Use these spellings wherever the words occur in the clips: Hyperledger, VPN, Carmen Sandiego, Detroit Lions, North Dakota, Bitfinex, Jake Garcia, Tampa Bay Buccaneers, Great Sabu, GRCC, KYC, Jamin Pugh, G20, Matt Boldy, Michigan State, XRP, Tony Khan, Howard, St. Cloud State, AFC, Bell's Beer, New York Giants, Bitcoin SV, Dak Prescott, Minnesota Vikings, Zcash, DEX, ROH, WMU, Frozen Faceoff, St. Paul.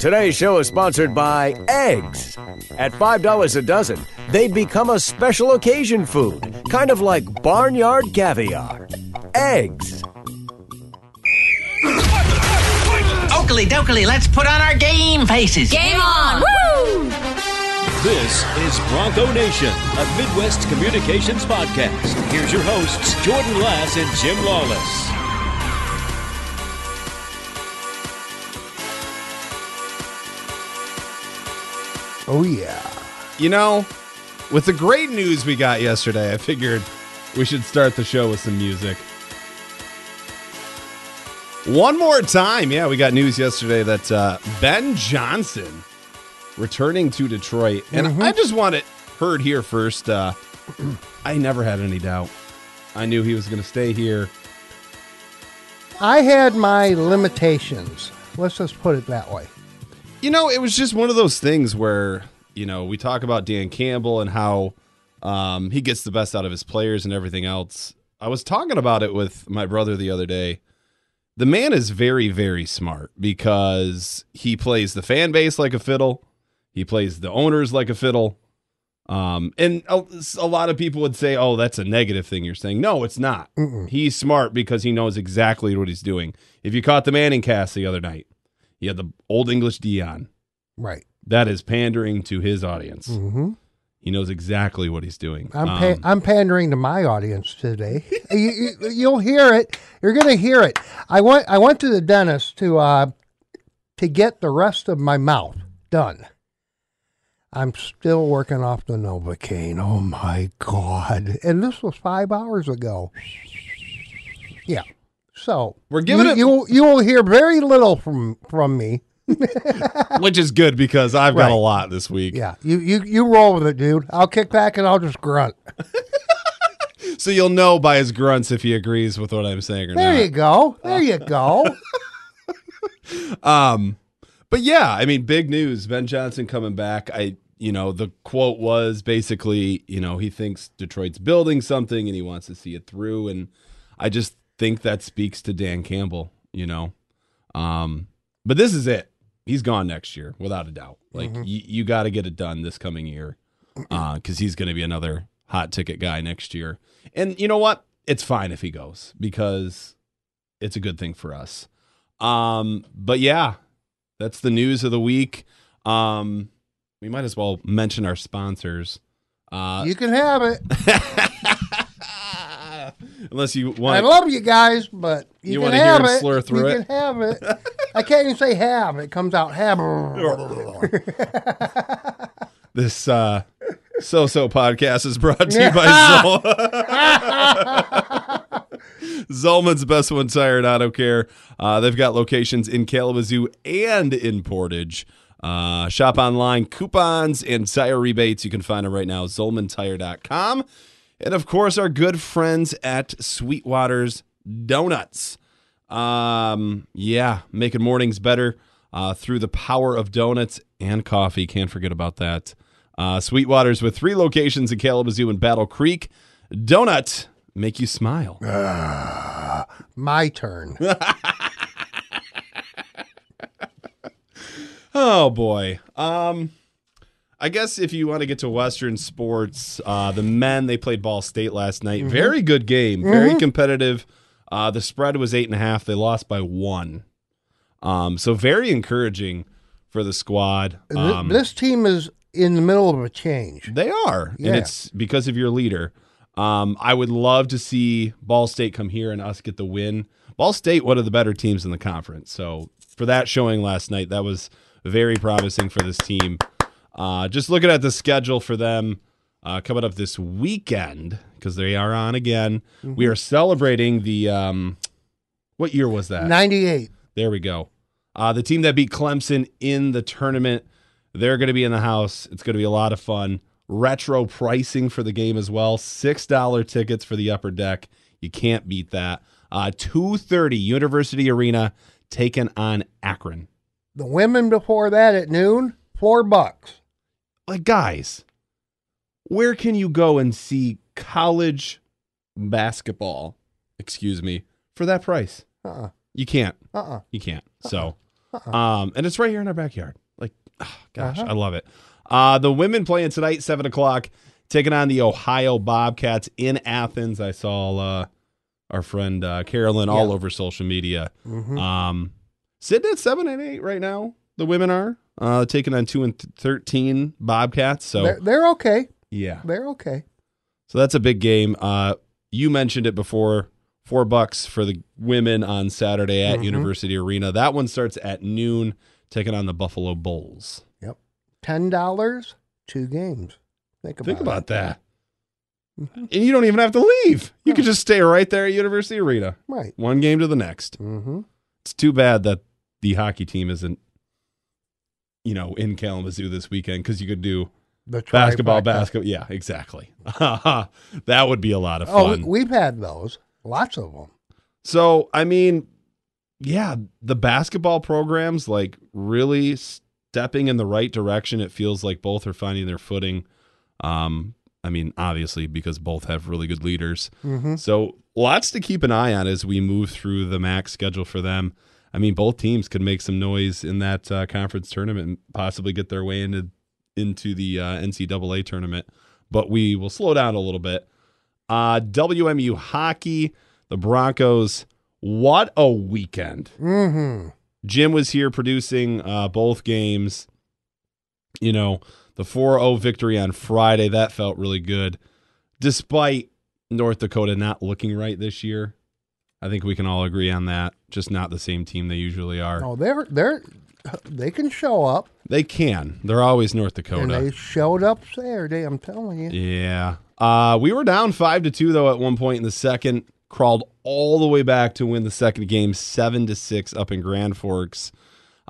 Today's show is sponsored by eggs. At $5 a dozen, they've become a special occasion food, kind of like barnyard caviar. Eggs. Oakley dokley, let's put on our game faces. Game on! Woo! This is Bronco Nation, a Midwest communications podcast. Here's your hosts, Jordan Lass and Jim Lawless. Oh, yeah. You know, with the great news we got yesterday, I figured we should start the show with some music. One more time. Yeah, we got news yesterday that Ben Johnson returning to Detroit. And I just want it heard here first. I never had any doubt. I knew he was going to stay here. I had my limitations. Let's just put it that way. You know, it was just one of those things where, you know, we talk about Dan Campbell and how he gets the best out of his players and everything else. I was talking about it with my brother the other day. The man is very, very smart because he plays the fan base like a fiddle. He plays the owners like a fiddle. And a lot of people would say, oh, that's a negative thing you're saying. No, it's not. He's smart because he knows exactly what he's doing. If you caught the Manning cast the other night, he had the Old English Dion. Right. That is pandering to his audience. Mm-hmm. He knows exactly what he's doing. I'm pandering to my audience today. You'll hear it. You're going to hear it. I went to the dentist to get the rest of my mouth done. I'm still working off the Novocaine. Oh, my God. And this was 5 hours ago. Yeah. So we're giving you will hear very little from me, which is good because I've got a lot this week. Yeah, you roll with it, dude. I'll kick back and I'll just grunt. So you'll know by his grunts if he agrees with what I'm saying or not. There you go. There you go. But yeah, I mean, big news. Ben Johnson coming back. The quote was basically, he thinks Detroit's building something and he wants to see it through, and I just think that speaks to Dan Campbell, but this is it. He's gone next year without a doubt. Like you got to get it done this coming year. Cause he's going to be another hot ticket guy next year. And you know what? It's fine if he goes because it's a good thing for us. But yeah, that's the news of the week. We might as well mention our sponsors. You can have it. Unless you want, I love you guys, but you want to hear him slur through it. You can have it. I can't even say have. It comes out have. This so podcast is brought to you by Zolman's Best One Tire and Auto Care. They've got locations in Kalamazoo and in Portage. Shop online, coupons and tire rebates. You can find them right now, ZolmanTire.com. And, of course, our good friends at Sweetwater's Donuts. Making mornings better through the power of donuts and coffee. Can't forget about that. Sweetwater's with 3 locations in Kalamazoo and Battle Creek. Donut, make you smile. My turn. Oh, boy. I guess if you want to get to Western sports, the men, they played Ball State last night. Mm-hmm. Very good game. Mm-hmm. Very competitive. The spread was 8.5. They lost by 1. So very encouraging for the squad. This team is in the middle of a change. They are. Yeah. And it's because of your leader. I would love to see Ball State come here and us get the win. Ball State, one of the better teams in the conference. So for that showing last night, that was very promising for this team. Just looking at the schedule for them coming up this weekend, because they are on again. Mm-hmm. We are celebrating the, what year was that? 98. There we go. The team that beat Clemson in the tournament, they're going to be in the house. It's going to be a lot of fun. Retro pricing for the game as well. $6 tickets for the upper deck. You can't beat that. 2:30, University Arena, taking on Akron. The women before that at noon, $4. Like, guys, where can you go and see college basketball, for that price? You can't. You can't. So Uh-uh. And it's right here in our backyard. Like, oh, gosh, I love it. The women playing tonight, 7 o'clock, taking on the Ohio Bobcats in Athens. I saw our friend Carolyn all over social media. Mm-hmm. Sitting at 7 and 8 right now, the women are taking on 2 and 13 Bobcats. So they're okay. Yeah, they're okay. So that's a big game. You mentioned it before. $4 for the women on Saturday at University Arena. That one starts at noon, taking on the Buffalo Bulls. Yep. $10, 2 games. Think about that. Mm-hmm. And you don't even have to leave. You can just stay right there at University Arena. Right. One game to the next. Mm-hmm. It's too bad that the hockey team isn't, you know, in Kalamazoo this weekend, because you could do the basketball. Yeah, exactly. That would be a lot of fun. Oh, we've had those. Lots of them. So, I mean, yeah, the basketball program's like really stepping in the right direction. It feels like both are finding their footing. I mean, obviously, because both have really good leaders. Mm-hmm. So lots to keep an eye on as we move through the MAC schedule for them. I mean, both teams could make some noise in that conference tournament and possibly get their way into the NCAA tournament. But we will slow down a little bit. WMU hockey, the Broncos. What a weekend. Mm-hmm. Jim was here producing both games. You know, the 4-0 victory on Friday, that felt really good. Despite North Dakota not looking right this year, I think we can all agree on that. Just not the same team they usually are. Oh, they can show up. They can. They're always North Dakota. And they showed up Saturday, I'm telling you. Yeah. We were down 5-2 though at one point in the second. Crawled all the way back to win the second game 7-6 up in Grand Forks,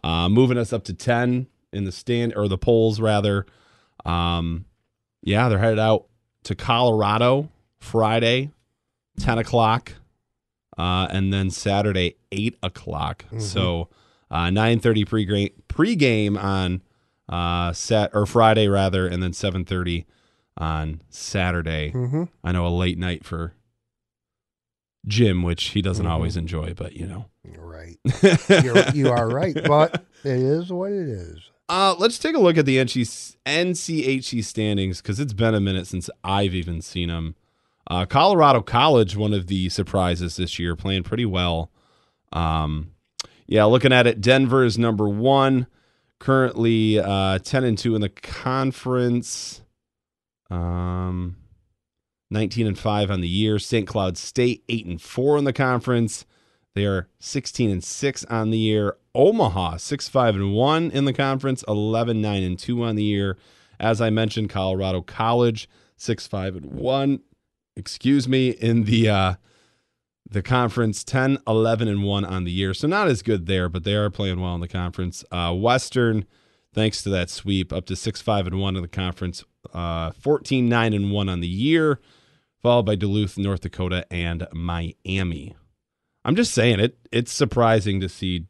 moving us up to 10 in the stand or the polls rather. Yeah, they're headed out to Colorado Friday, 10 o'clock, and then Saturday 8 o'clock. Mm-hmm. So 9:30 pregame on Friday rather, and then 7:30. On Saturday. Mm-hmm. I know a late night for Jim, which he doesn't always enjoy, but you know. You're right. you are right, but it is what it is. Let's take a look at the NCHC standings, because it's been a minute since I've even seen them. Colorado College, one of the surprises this year, playing pretty well. Yeah, looking at it, Denver is number 1, currently 10-2 in the conference. 19-5 on the year. St. Cloud State 8-4 in the conference. They are 16-6 on the year. Omaha 6-5-1 in the conference. 11-9-2 on the year. As I mentioned, Colorado College 6-5-1. Excuse me, in the conference. 10-11-1 on the year. So not as good there, but they are playing well in the conference. Western, thanks to that sweep, up to 6-5-1 in the conference. 14-9-1 on the year, followed by Duluth, North Dakota, and Miami. I'm just saying it's surprising to see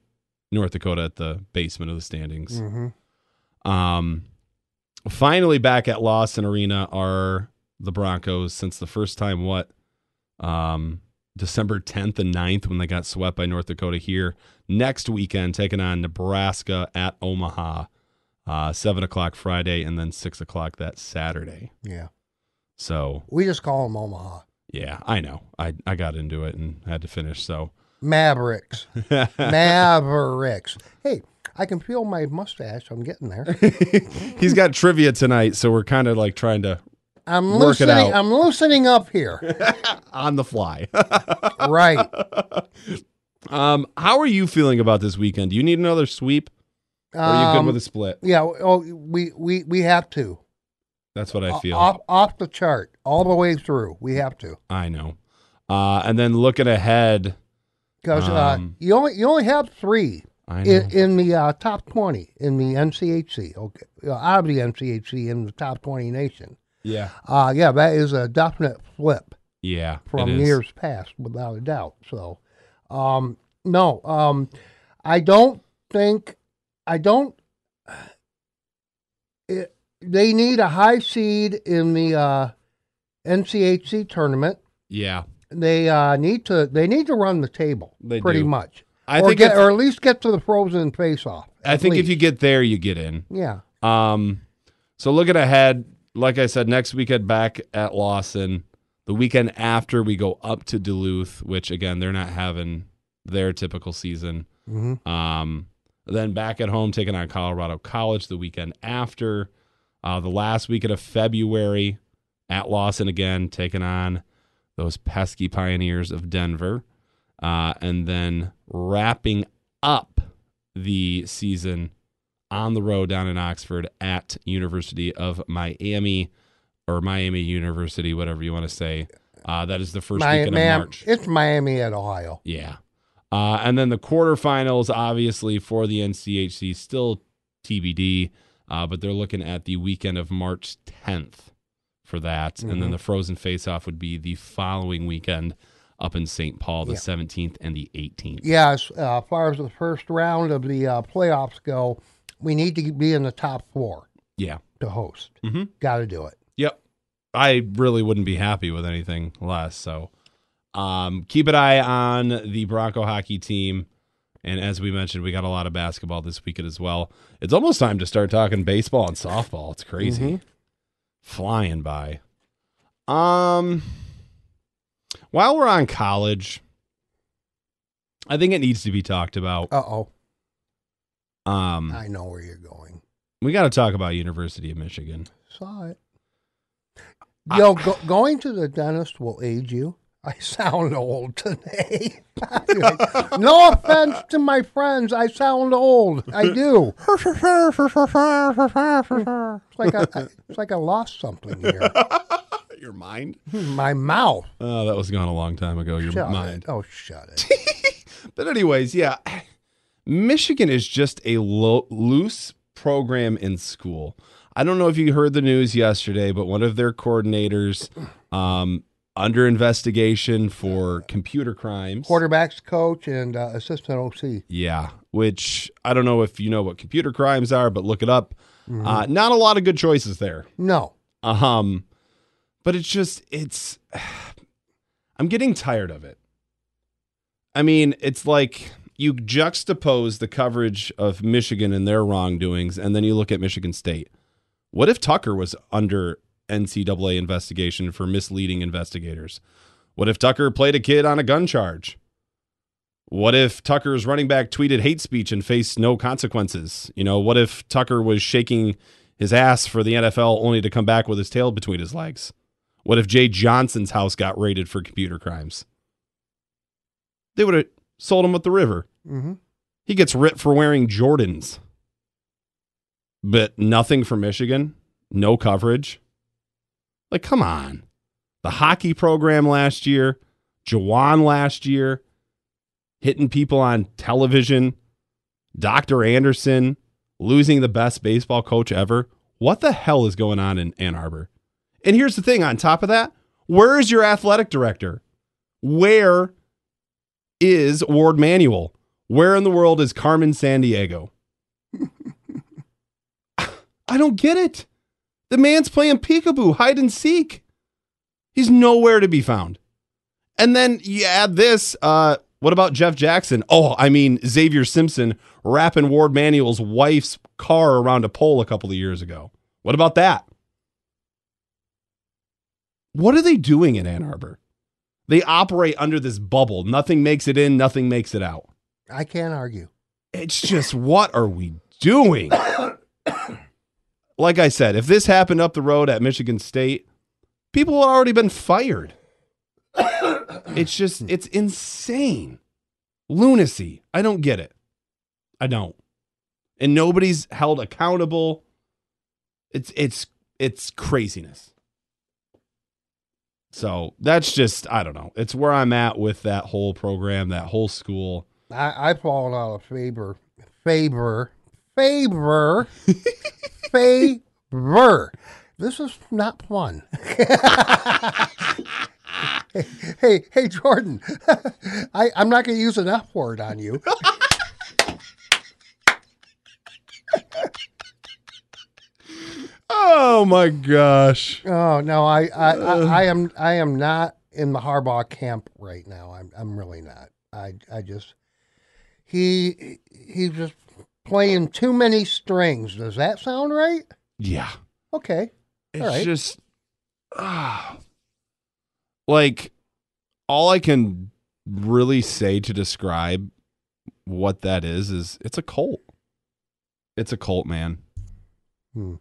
North Dakota at the basement of the standings. Mm-hmm. Finally back at Lawson Arena are the Broncos since the first time, December 10th and 9th, when they got swept by North Dakota here. Next weekend, taking on Nebraska at Omaha. 7 o'clock Friday, and then 6 o'clock that Saturday. Yeah. So we just call them Omaha. Yeah, I know. I got into it and had to finish, so. Mavericks. Mavericks. Hey, I can feel my mustache. I'm getting there. He's got trivia tonight, so we're kind of like trying to work it out. I'm loosening up here. On the fly. Right. How are you feeling about this weekend? Do you need another sweep? Or are you good with a split? Yeah, we have to. That's what I feel. Off the chart, all the way through. We have to. I know. And then looking ahead. Because you only have 3 in the top 20 in the NCHC. Okay, out of the NCHC in the top 20 nation. Yeah. Yeah, that is a definite flip. Yeah, from years past, without a doubt. So, no, I don't think... they need a high seed in the NCHC tournament. Yeah. They need to run the table pretty much. Or at least get to the Frozen Faceoff. I think if you get there, you get in. Yeah. So looking ahead, like I said, next weekend back at Lawson. The weekend after we go up to Duluth, which again they're not having their typical season. Mm-hmm. Then back at home taking on Colorado College the weekend after. The last weekend of February at Lawson again, taking on those pesky Pioneers of Denver. And then wrapping up the season on the road down in Oxford at University of Miami, or Miami University, whatever you want to say. That is the first weekend of March. It's Miami at Ohio. Yeah. And then the quarterfinals, obviously, for the NCHC, still TBD, but they're looking at the weekend of March 10th for that. Mm-hmm. And then the Frozen Faceoff would be the following weekend up in St. Paul, the 17th and the 18th. Yeah, as far as the first round of the playoffs go, we need to be in the top four to host. Mm-hmm. Got to do it. Yep. I really wouldn't be happy with anything less, so... keep an eye on the Bronco hockey team. And as we mentioned, we got a lot of basketball this weekend as well. It's almost time to start talking baseball and softball. It's crazy. Mm-hmm. Flying by. While we're on college, I think it needs to be talked about. Uh-oh. I know where you're going. We got to talk about University of Michigan. Saw it. Yo, going to the dentist will age you. I sound old today. Like, no offense to my friends, I sound old. I do. It's like I lost something here. Your mind? My mouth. Oh, that was gone a long time ago. Your shut mind. It. Oh, shut it. But anyways, yeah. Michigan is just a loose program in school. I don't know if you heard the news yesterday, but one of their coordinators under investigation for computer crimes. Quarterbacks coach and assistant OC. Yeah, which I don't know if you know what computer crimes are, but look it up. Mm-hmm. Not a lot of good choices there. No. But it's I'm getting tired of it. I mean, it's like you juxtapose the coverage of Michigan and their wrongdoings, and then you look at Michigan State. What if Tucker was under NCAA investigation for misleading investigators? What if Tucker played a kid on a gun charge? What if Tucker's running back tweeted hate speech and faced no consequences? You know, what if Tucker was shaking his ass for the NFL only to come back with his tail between his legs? What if Jay Johnson's house got raided for computer crimes? They would have sold him up the river. Mm-hmm. He gets ripped for wearing Jordans. But nothing for Michigan. No coverage. Like, come on. The hockey program last year, Jawan last year, hitting people on television, Dr. Anderson, losing the best baseball coach ever. What the hell is going on in Ann Arbor? And here's the thing on top of that, where is your athletic director? Where is Warde Manuel? Where in the world is Carmen Sandiego? I don't get it. The man's playing peekaboo, hide and seek. He's nowhere to be found. And then you add this, what about Jeff Jackson? Oh, I mean, Xavier Simpson wrapping Warde Manuel's wife's car around a pole a couple of years ago. What about that? What are they doing in Ann Arbor? They operate under this bubble. Nothing makes it in, nothing makes it out. I can't argue. It's just, what are we doing? Like I said, if this happened up the road at Michigan State, people have already been fired. It's just, it's insane. Lunacy. I don't get it. I don't. And nobody's held accountable. It's craziness. So that's just, I don't know. It's where I'm at with that whole program, that whole school. I've fallen out of favor. Favor. This is not fun. hey, Jordan. I'm not going to use an F word on you. Oh my gosh. Oh no, I am not in the Harbaugh camp right now. I'm really not. I just He was playing too many strings. Does that sound right? Yeah. Okay. It's all right. Just like all I can really say to describe what that is it's a cult. It's a cult, man. Hmm.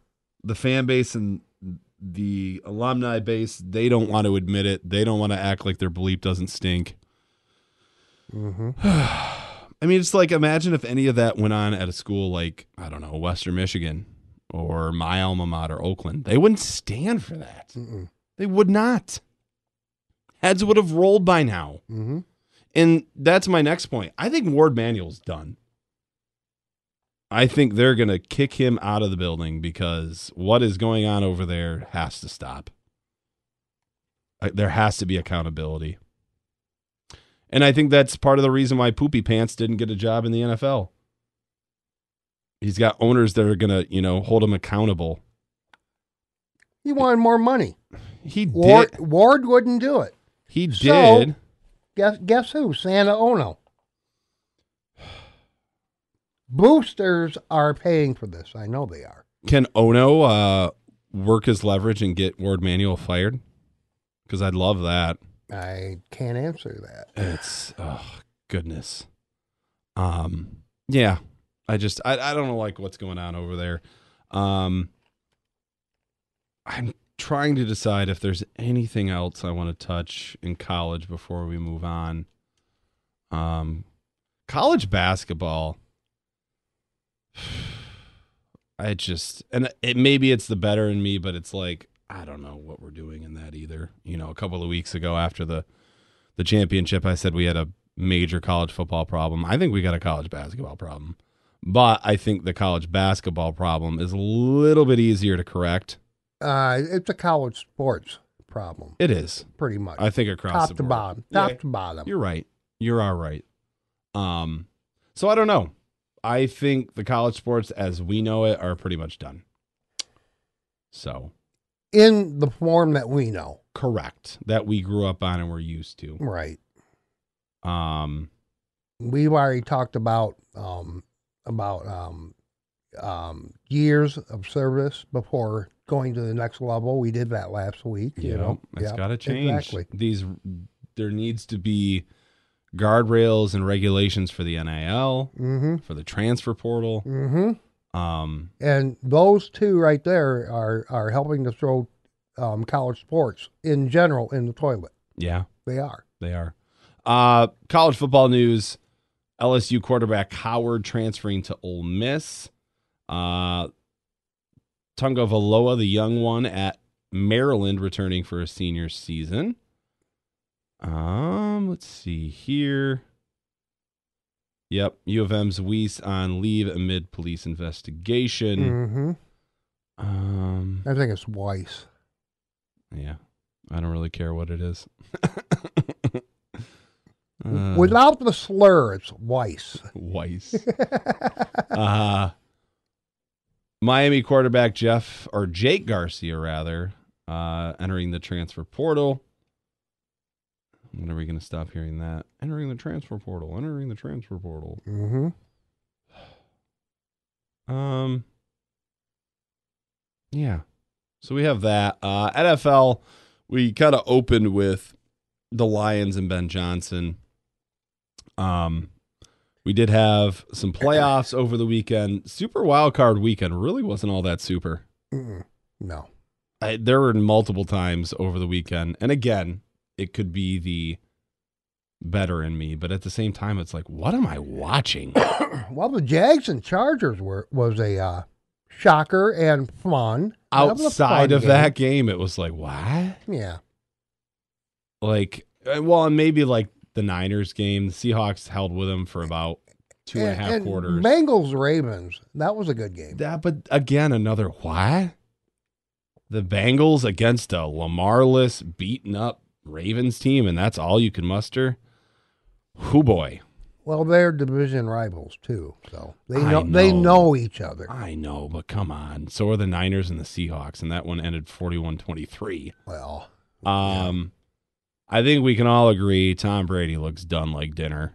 The fan base and the alumni base, they don't want to admit it. They don't want to act like their bleep doesn't stink. Mm-hmm. I mean, it's like, imagine if any of that went on at a school like, I don't know, Western Michigan or my alma mater, Oakland. They wouldn't stand for that. Mm-mm. They would not. Heads would have rolled by now. Mm-hmm. And that's my next point. I think Warde Manuel's done. I think they're going to kick him out of the building because what is going on over there has to stop. There has to be accountability. And I think that's part of the reason why Poopy Pants didn't get a job in the NFL. He's got owners that are going to, hold him accountable. He wanted more money. He did. Warde wouldn't do it. He did. So, guess who? Santa Ono. Boosters are paying for this. I know they are. Can Ono work his leverage and get Warde Manuel fired? Because I'd love that. I can't answer that. It's goodness. Yeah. I don't know like what's going on over there. I'm trying to decide if there's anything else I want to touch in college before we move on. College basketball. Maybe it's the better in me, but it's like, I don't know what we're doing in that either. A couple of weeks ago after the championship, I said we had a major college football problem. I think we got a college basketball problem, but I think the college basketball problem is a little bit easier to correct. It's a college sports problem. It is pretty much. I think across top to bottom, to bottom. You're right. You're all right. So I don't know. I think the college sports as we know it are pretty much done. So. In the form that we know. Correct. That we grew up on and we're used to. Right. We've already talked about years of service before going to the next level. We did that last week. It's got to change. Exactly. There needs to be guardrails and regulations for the NIL, mm-hmm. for the transfer portal. Mm-hmm. And those two right there are helping to throw college sports in general in the toilet. Yeah. They are. College football news, LSU quarterback Howard transferring to Ole Miss. Tunga Valoa, the young one at Maryland, returning for a senior season. Let's see here. Yep, U of M's Weiss on leave amid police investigation. Mm-hmm. I think it's Weiss. Yeah, I don't really care what it is. Without the slur, it's Weiss. Weiss. Miami quarterback Jake Garcia, entering the transfer portal. When are we going to stop hearing that? Entering the transfer portal. Mm-hmm. Yeah. So we have that. NFL, we kind of opened with the Lions and Ben Johnson. We did have some playoffs over the weekend. Super wild card weekend really wasn't all that super. Mm-mm. No. There were multiple times over the weekend. And again, it could be the better in me, but at the same time, it's like, what am I watching? Well, the Jags and Chargers was a shocker and fun. Outside of that game, it was like, what? Yeah. Like, well, and maybe like the Niners game, the Seahawks held with them for about two and a half quarters. Bengals, Ravens, that was a good game. That, but again, another what? The Bengals against a Lamar-less, beaten up Ravens team, and that's all you can muster. Hoo boy. Well, they're division rivals too, so they know each other. I know, but come on. So are the Niners and the Seahawks, and that one ended 41-23. Well, yeah. I think we can all agree Tom Brady looks done like dinner.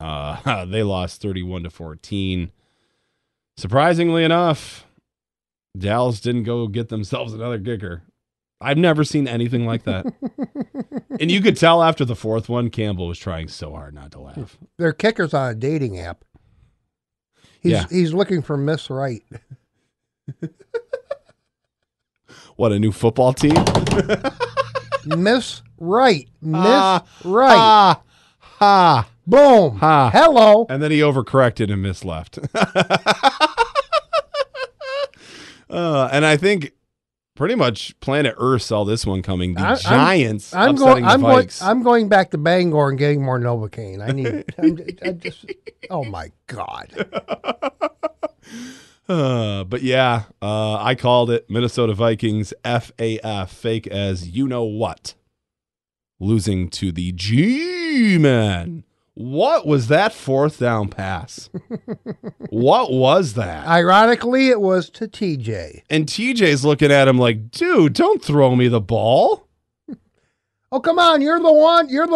They lost 31-14. Surprisingly enough, Dallas didn't go get themselves another kicker. I've never seen anything like that. And you could tell after the fourth one, Campbell was trying so hard not to laugh. Their kicker's on a dating app. He's looking for Miss Wright. What, a new football team? Miss Wright. Miss Wright. Boom. Hello. And then he overcorrected and Miss left. And I think pretty much planet Earth saw this one coming. The Giants I'm going back to Bangor and getting more Novocaine. Oh, my God. I called it. Minnesota Vikings, FAF, fake as you know what. Losing to the G-Men. What was that fourth down pass? What was that? Ironically, it was to TJ. And TJ's looking at him like, dude, don't throw me the ball. Oh, come on. You're the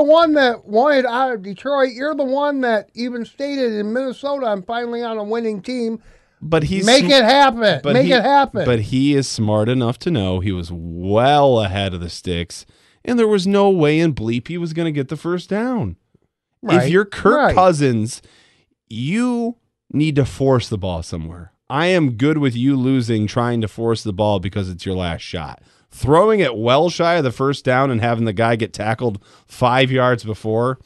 one that wanted out of Detroit. You're the one that even stated in Minnesota, I'm finally on a winning team. But Make it happen. But he is smart enough to know he was well ahead of the sticks, and there was no way in bleep he was going to get the first down. Right. If you're Kirk Cousins, you need to force the ball somewhere. I am good with you losing trying to force the ball because it's your last shot. Throwing it well shy of the first down and having the guy get tackled 5 yards before,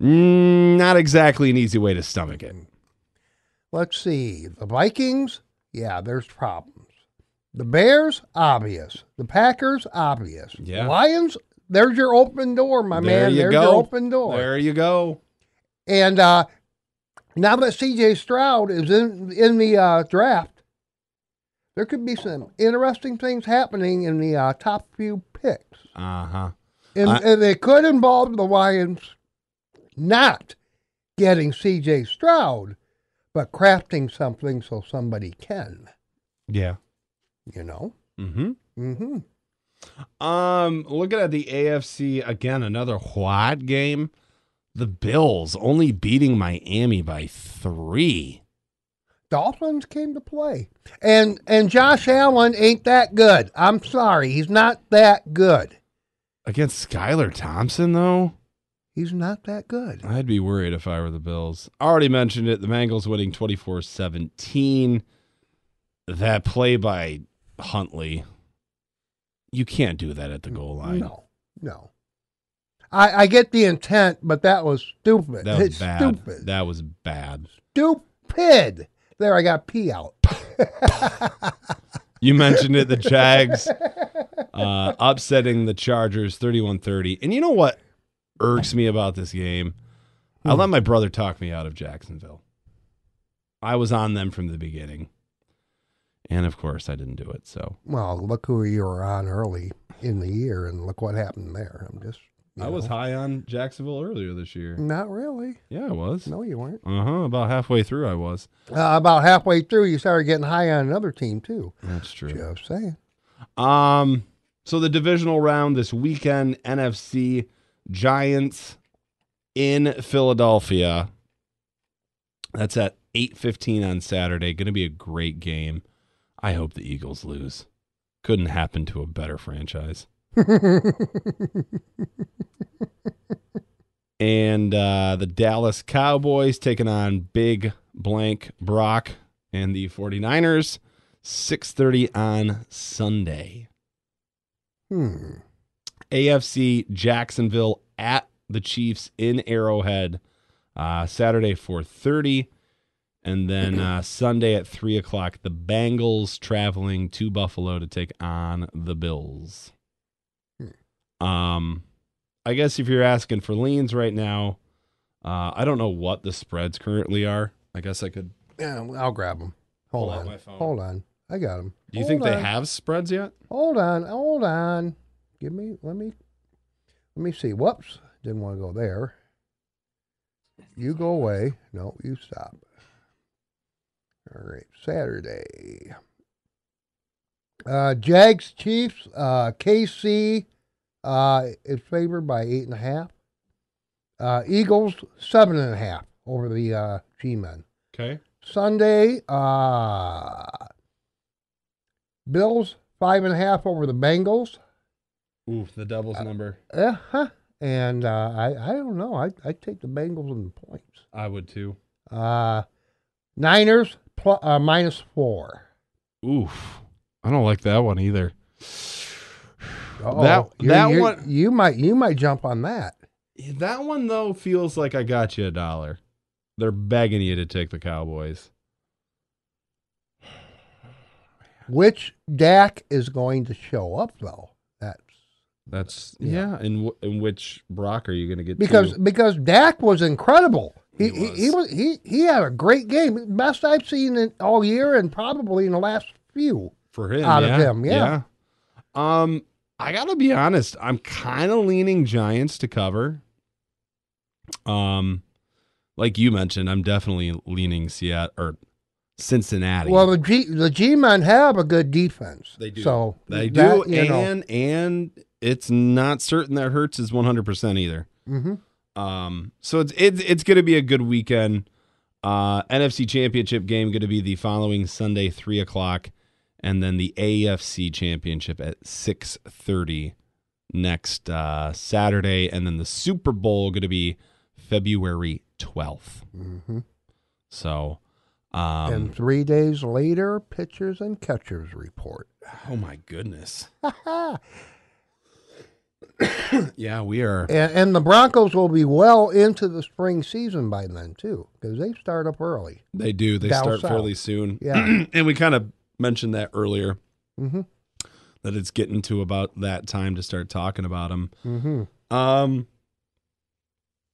not exactly an easy way to stomach it. Let's see. The Vikings, yeah, there's problems. The Bears, obvious. The Packers, obvious. Yeah. Lions, there's your open door, my man. There's your open door. There you go. And now that C.J. Stroud is in the draft, there could be some interesting things happening in the top few picks. Uh-huh. And they could involve the Lions not getting C.J. Stroud, but crafting something so somebody can. Yeah. You know? Mm-hmm. Mm-hmm. Looking at the AFC again, another quad game. The Bills only beating Miami by 3. Dolphins came to play, and Josh Allen ain't that good. I'm sorry, he's not that good. Against Skylar Thompson, though, he's not that good. I'd be worried if I were the Bills. Already mentioned it. The Bengals winning 24-17. That play by Huntley. You can't do that at the goal line. No. I get the intent, but that was stupid. That was bad. There, I got pee out. You mentioned it, the Jags upsetting the Chargers 31-30. And you know what irks me about this game? I let my brother talk me out of Jacksonville. I was on them from the beginning. And, of course, I didn't do it. So, well, look who you were on early in the year, and look what happened there. I was high on Jacksonville earlier this year. Not really. Yeah, I was. No, you weren't. Uh-huh. About halfway through, I was. About halfway through, you started getting high on another team, too. That's true. Just saying. So the divisional round this weekend, NFC Giants in Philadelphia. That's at 8:15 on Saturday. Going to be a great game. I hope the Eagles lose. Couldn't happen to a better franchise. And the Dallas Cowboys taking on Big Blank Brock and the 49ers, 6:30 on Sunday. AFC Jacksonville at the Chiefs in Arrowhead, Saturday 4:30. And then Sunday at 3 o'clock, the Bengals traveling to Buffalo to take on the Bills. I guess if you're asking for leans right now, I don't know what the spreads currently are. I guess I could. Yeah, I'll grab them. Hold on. My phone. Hold on. I got them. Do you think they have spreads yet? Hold on. Let me see. Whoops. Didn't want to go there. You go away. No, you stop. All right, Saturday. Jags, Chiefs, KC is favored by 8.5. Eagles 7.5 over the G-Men. Okay. Sunday, Bills 5.5 over the Bengals. Oof, the Devils number. Uh-huh. And I don't know. I'd take the Bengals and the points. I would too. Niners -4. Oof. I don't like that one either. Uh-oh. That one you might jump on that. That one though feels like I got you $1. They're begging you to take the Cowboys. Which Dak is going to show up though? That's In which Brock are you going to get? Because Dak was incredible. He had a great game, best I've seen in all year, and probably in the last few for him out of him. I gotta be honest. I'm kind of leaning Giants to cover. Like you mentioned, I'm definitely leaning Seattle or Cincinnati. Well, the G-men have a good defense. They do. So and it's not certain that Hurts is 100% either. Mm-hmm. So it's going to be a good weekend. NFC Championship game going to be the following Sunday, 3:00. And then the AFC Championship at 6:30 next Saturday. And then the Super Bowl going to be February 12th. Mm-hmm. So, and 3 days later, pitchers and catchers report. Oh, my goodness. Yeah, we are. And the Broncos will be well into the spring season by then, too, because they start up early. They do. They start fairly soon. Yeah. And we kind of mentioned that earlier, mm-hmm. that it's getting to about that time to start talking about them. Mm-hmm.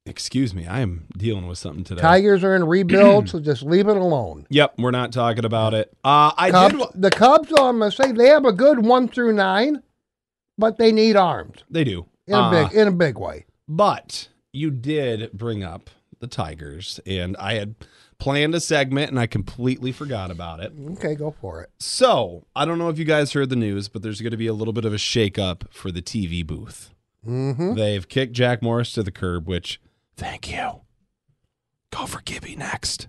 Excuse me, I am dealing with something today. Tigers are in rebuild, so just leave it alone. Yep, we're not talking about it. The Cubs, though, I'm going to say, they have a good 1 through 9, but they need arms. They do. In a big way. But you did bring up the Tigers, and I had planned a segment, and I completely forgot about it. Okay, go for it. So, I don't know if you guys heard the news, but there's going to be a little bit of a shakeup for the TV booth. Mm-hmm. They've kicked Jack Morris to the curb, which, thank you. Go for Gibby next.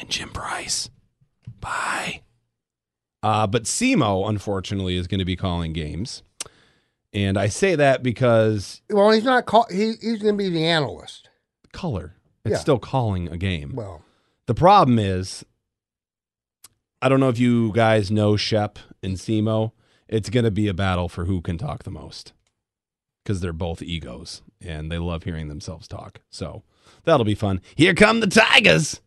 And Jim Price. Bye. But SEMO, unfortunately, is going to be calling games. And I say that because... Well, he's not... He's going to be the analyst. Color. It's still calling a game. Well... The problem is, I don't know if you guys know Shep and SEMO. It's going to be a battle for who can talk the most because they're both egos and they love hearing themselves talk. So that'll be fun. Here come the Tigers.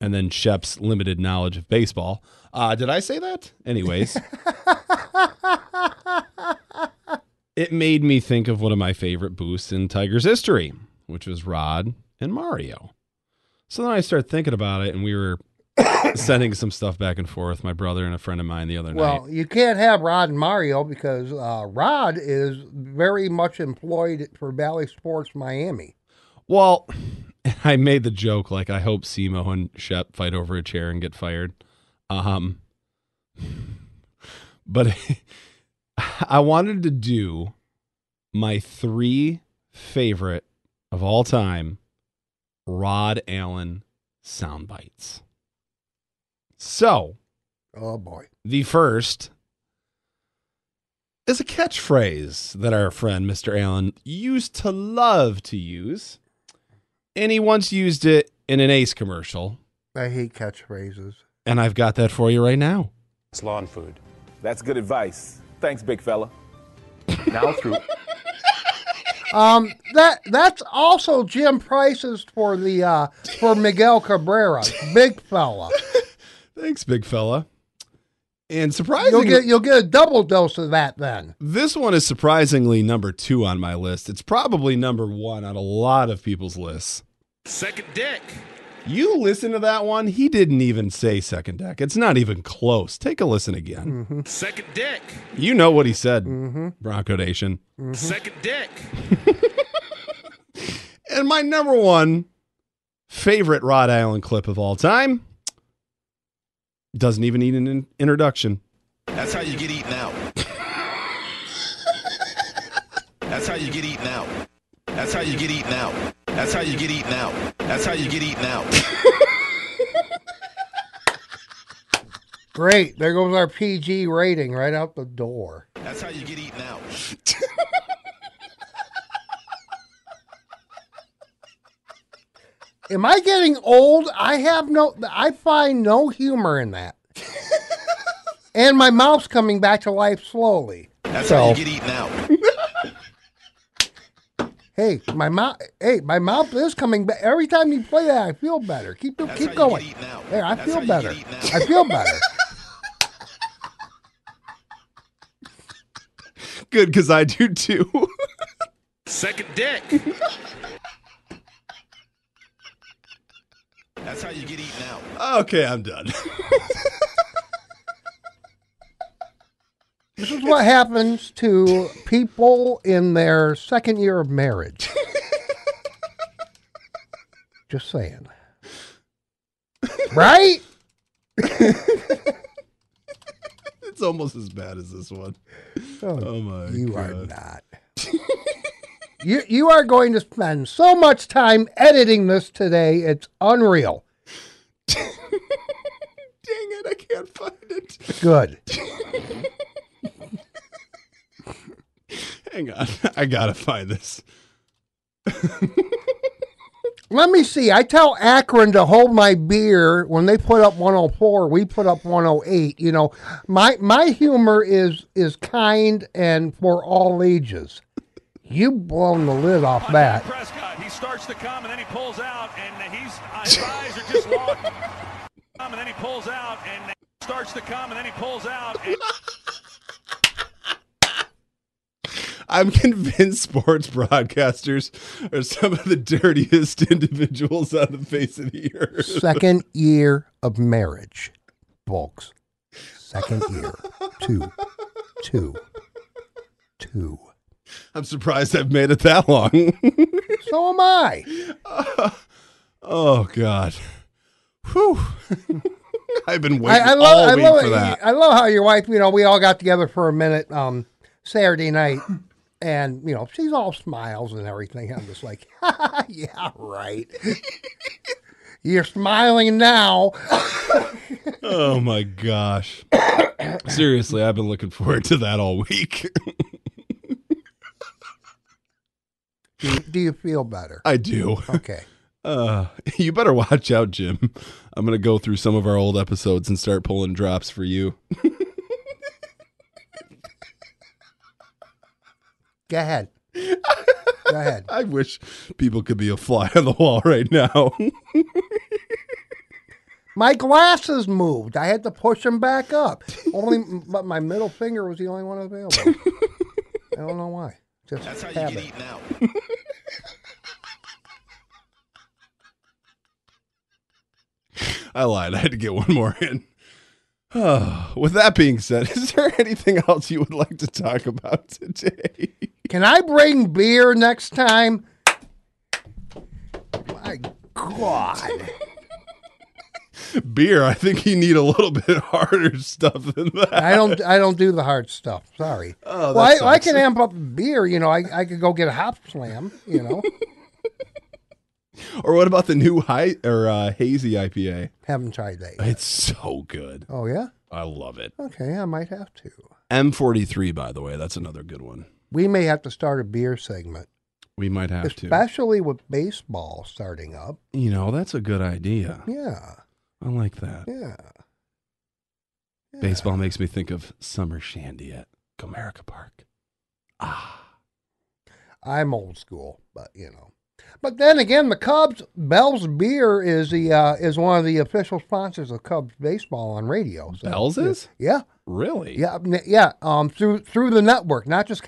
And then Shep's limited knowledge of baseball. Did I say that? Anyways. It made me think of one of my favorite boosts in Tigers history, which was Rod and Mario. So then I started thinking about it, and we were sending some stuff back and forth, my brother and a friend of mine the other night. Well, you can't have Rod and Mario because Rod is very much employed for Valley Sports Miami. Well, I made the joke, like, I hope SEMO and Shep fight over a chair and get fired. But I wanted to do my 3 favorite of all time Rod Allen sound bites. So, oh boy. The first is a catchphrase that our friend Mr. Allen used to love to use, and he once used it in an Ace commercial. I hate catchphrases. And I've got that for you right now. It's lawn food. That's good advice. Thanks, big fella. Now through. That's also Jim Price's for the for Miguel Cabrera, big fella. Thanks, big fella. And surprisingly, you'll get a double dose of that. Then this one is surprisingly number 2 on my list. It's probably number 1 on a lot of people's lists. Second deck. You listen to that one. He didn't even say second deck. It's not even close. Take a listen again. Mm-hmm. Second deck. You know what he said, mm-hmm. Bronco Nation. Mm-hmm. Second deck. And my number 1 favorite Rod Allen clip of all time doesn't even need an introduction. That's how you get eaten out. That's how you get eaten out. That's how you get eaten out. That's how you get eaten out. That's how you get eaten out. Great. There goes our PG rating right out the door. That's how you get eaten out. Am I getting old? I find no humor in that. And my mouth's coming back to life slowly. That's how you get eaten out. My mouth is coming back. Every time you play that, I feel better. Keep going. There, I feel better. I feel better. Good, because I do too. Second dick. That's how you get eaten out. Okay, I'm done. This is what happens to people in their second year of marriage. Just saying. Right? It's almost as bad as this one. Oh my God. You are not. You are going to spend so much time editing this today. It's unreal. Dang it, I can't find it. Good. Hang on. I got to find this. Let me see. I tell Akron to hold my beer. When they put up 104, we put up 108. You know, my humor is kind and for all ages. You've blown the lid off that. Prescott, he starts to come and then he pulls out and his eyes are just locked. And then he pulls out and he starts to come and then he pulls out. I'm convinced sports broadcasters are some of the dirtiest individuals on the face of the earth. Second year of marriage, folks. Second year. Two. I'm surprised I've made it that long. So am I. Oh, God. Whew. I've been waiting all week for that. I love how your wife, you know, we all got together for a minute Saturday night, and, you know, she's all smiles and everything. I'm just like, yeah, right. You're smiling now. Oh, my gosh. Seriously, I've been looking forward to that all week. Do you feel better? I do. Okay. You better watch out, Jim. I'm going to go through some of our old episodes and start pulling drops for you. Go ahead. Go ahead. I wish people could be a fly on the wall right now. My glasses moved. I had to push them back up. But my middle finger was the only one available. I don't know why. Just that's how you get eaten out. I lied. I had to get one more in. With that being said, is there anything else you would like to talk about today? Can I bring beer next time? My God. Beer, I think you need a little bit harder stuff than that. I don't do the hard stuff. Sorry. Oh, well, I can amp up beer. You know, I could go get a hop slam. You know. Or what about the new hazy IPA? Haven't tried that yet. It's so good. Oh yeah, I love it. Okay, I might have to. M43, by the way, that's another good one. We may have to start a beer segment. We might have to, especially with baseball starting up. You know, that's a good idea. Yeah. I like that. Yeah. Baseball makes me think of summer shandy at Comerica Park. Ah. I'm old school, but you know. But then again, the Cubs, Bell's Beer is the is one of the official sponsors of Cubs baseball on radio. So Bell's is? Yeah. Really? Yeah. Through the network, not just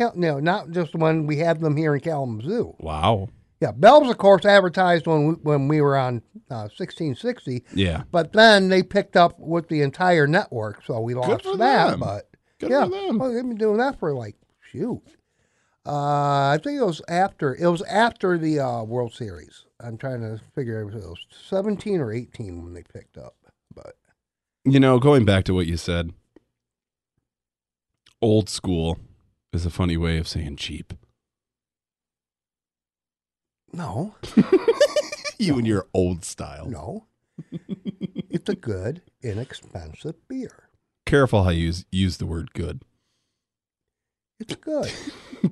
when we have them here in Kalamazoo. Wow. Yeah, Bell's, of course, advertised when we were on 1660. Yeah. But then they picked up with the entire network, so we lost that. But Good for them. Well, they've been doing that for, like, shoot. I think it was after the World Series. I'm trying to figure out if it was 17 or 18 when they picked up. But you know, going back to what you said, old school is a funny way of saying cheap. No. You and your old style. No. It's a good, inexpensive beer. Careful how you use the word good. It's good.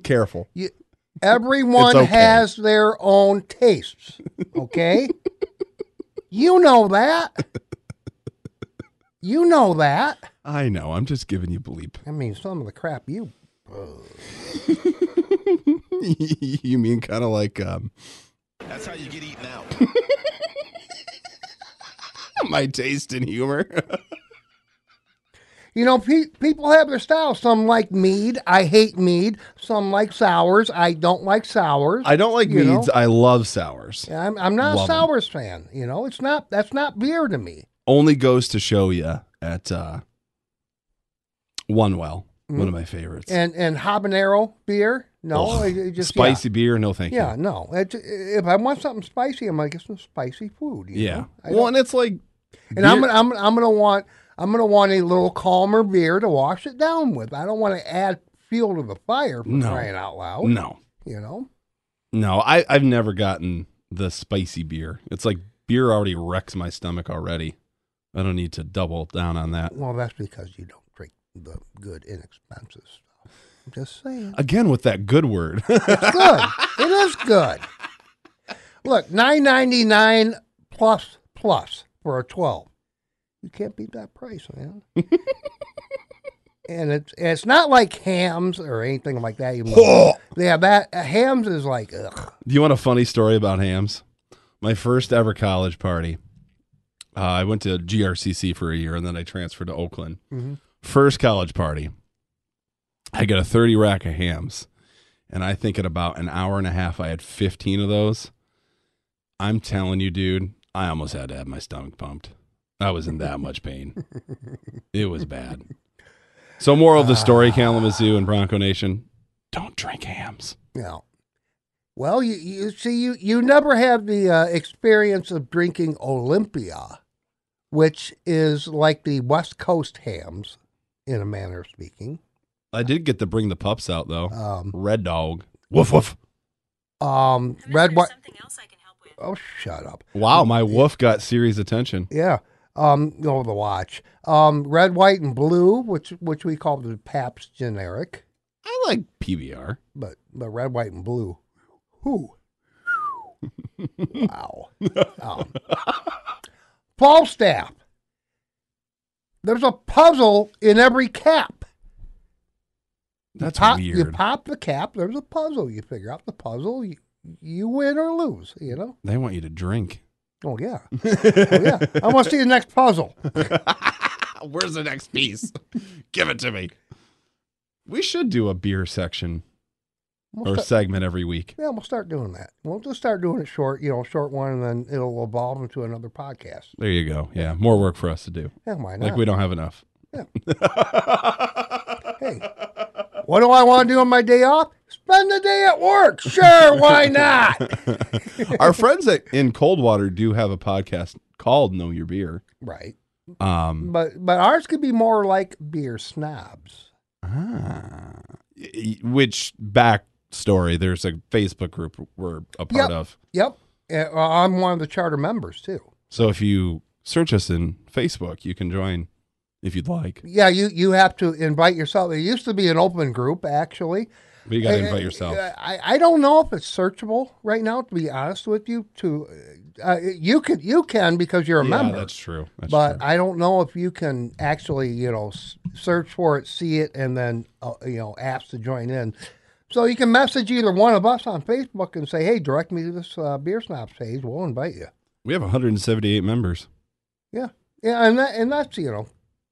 Careful. Everyone okay. has their own tastes, okay? You know that. You know that. I know. I'm just giving you bleep. I mean, some of the crap you... You mean kind of like... That's how you get eaten out. My taste in humor. You know, people have their style. Some like mead. I hate mead. Some like sours. I don't like sours. I don't like meads. Know? I love sours. Yeah, I'm not love a sours them. Fan. You know, it's not that's not beer to me. Only goes to show you at One Well, one of my favorites. And habanero beer. No, it just spicy beer. No, thank you. Yeah, no. If I want something spicy, I'm gonna get some spicy food. You know? Well, and it's like, and beer. I'm gonna want a little calmer beer to wash it down with. I don't want to add fuel to the fire for crying out loud. No, you know. No, I've never gotten the spicy beer. It's like beer already wrecks my stomach already. I don't need to double down on that. Well, that's because you don't drink the good, inexpensive stuff. I'm just saying. Again with that good word. It's good. It is good. Look, $9.99 plus for a 12. You can't beat that price, man. And it's not like Hams or anything like that. Yeah, that Hams is like ugh. Do you want a funny story about Hams? My first ever college party. I went to GRCC for a year and then I transferred to Oakland. Mm-hmm. First college party. I got a 30 rack of Hams, and I think in about an hour and a half, I had 15 of those. I'm telling you, dude, I almost had to have my stomach pumped. I was in that much pain. It was bad. So moral of the story, Kalamazoo and Bronco Nation, don't drink Hams. No. Well, you see, you never have the experience of drinking Olympia, which is like the West Coast Hams, in a manner of speaking. I did get to bring the pups out, though. Red Dog. Woof, woof. Red what? Something else I can help with. Oh, shut up. Wow, my woof got serious attention. Yeah. The watch. Red, white, and blue, which we call the Pabst generic. I like PBR. But red, white, and blue. Who? Wow. Falstaff. There's a puzzle in every cap. That's weird. You pop the cap, there's a puzzle. You figure out the puzzle, you win or lose, you know? They want you to drink. Oh, yeah. I want to see the next puzzle. Where's the next piece? Give it to me. We should do a beer section segment every week. Yeah, we'll start doing that. We'll just start doing it short one, and then it'll evolve into another podcast. There you go. Yeah, more work for us to do. Yeah, why not? Like we don't have enough. Yeah. Hey. What do I want to do on my day off? Spend the day at work. Sure, why not? Our friends in Coldwater do have a podcast called Know Your Beer. Right. But ours could be more like Beer Snobs. Which backstory, there's a Facebook group we're a part of. Yep. I'm one of the charter members, too. So if you search us in Facebook, you can join. If you'd like. Yeah, you have to invite yourself. There used to be an open group, actually. But you got to invite yourself. I don't know if it's searchable right now, to be honest with you. You can because you're a member. Yeah, that's true. But I don't know if you can actually, search for it, see it, and then, ask to join in. So you can message either one of us on Facebook and say, hey, direct me to this Beer Snobs page. We'll invite you. We have 178 members. Yeah. Yeah, and that's,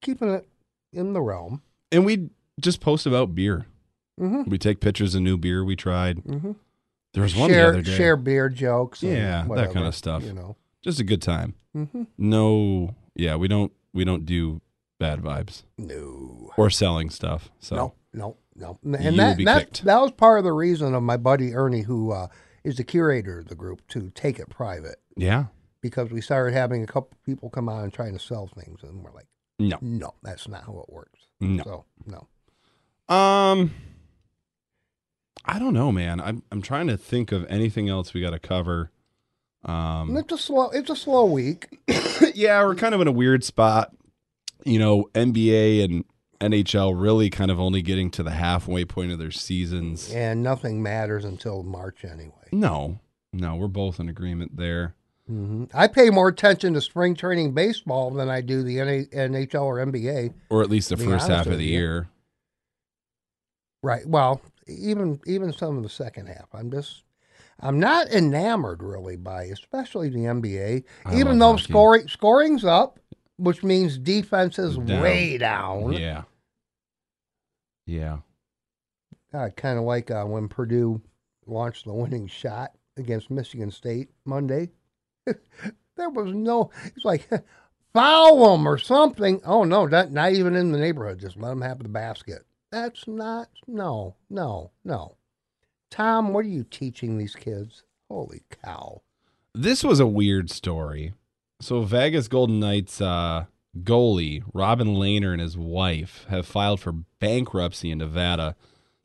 keeping it in the realm. And we just post about beer. Mm-hmm. We take pictures of new beer we tried. Mm-hmm. There was one the other day. Share beer jokes. Yeah, whatever, that kind of stuff. Just a good time. Mm-hmm. No, yeah, we don't do bad vibes. No. Or selling stuff. So no. And that was part of the reason of my buddy Ernie, who is the curator of the group, to take it private. Yeah. Because we started having a couple people come on and trying to sell things, and we're like, No, that's not how it works. No. So, no. I don't know, man. I'm trying to think of anything else we got to cover. It's a slow week. Yeah, we're kind of in a weird spot. You know, NBA and NHL really kind of only getting to the halfway point of their seasons. And nothing matters until March anyway. No, we're both in agreement there. Mm-hmm. I pay more attention to spring training baseball than I do the NHL or NBA. Or at least the first half of the year. Right. Well, even some of the second half. I'm not enamored really by, especially the NBA. Even though scoring's up, which means defense is way down. Yeah. Kind of like when Purdue launched the winning shot against Michigan State Monday. There was no, it's like, foul them or something. Oh, no, not even in the neighborhood. Just let them have the basket. That's not, no. Tom, what are you teaching these kids? Holy cow. This was a weird story. So Vegas Golden Knights goalie Robin Lehner and his wife have filed for bankruptcy in Nevada,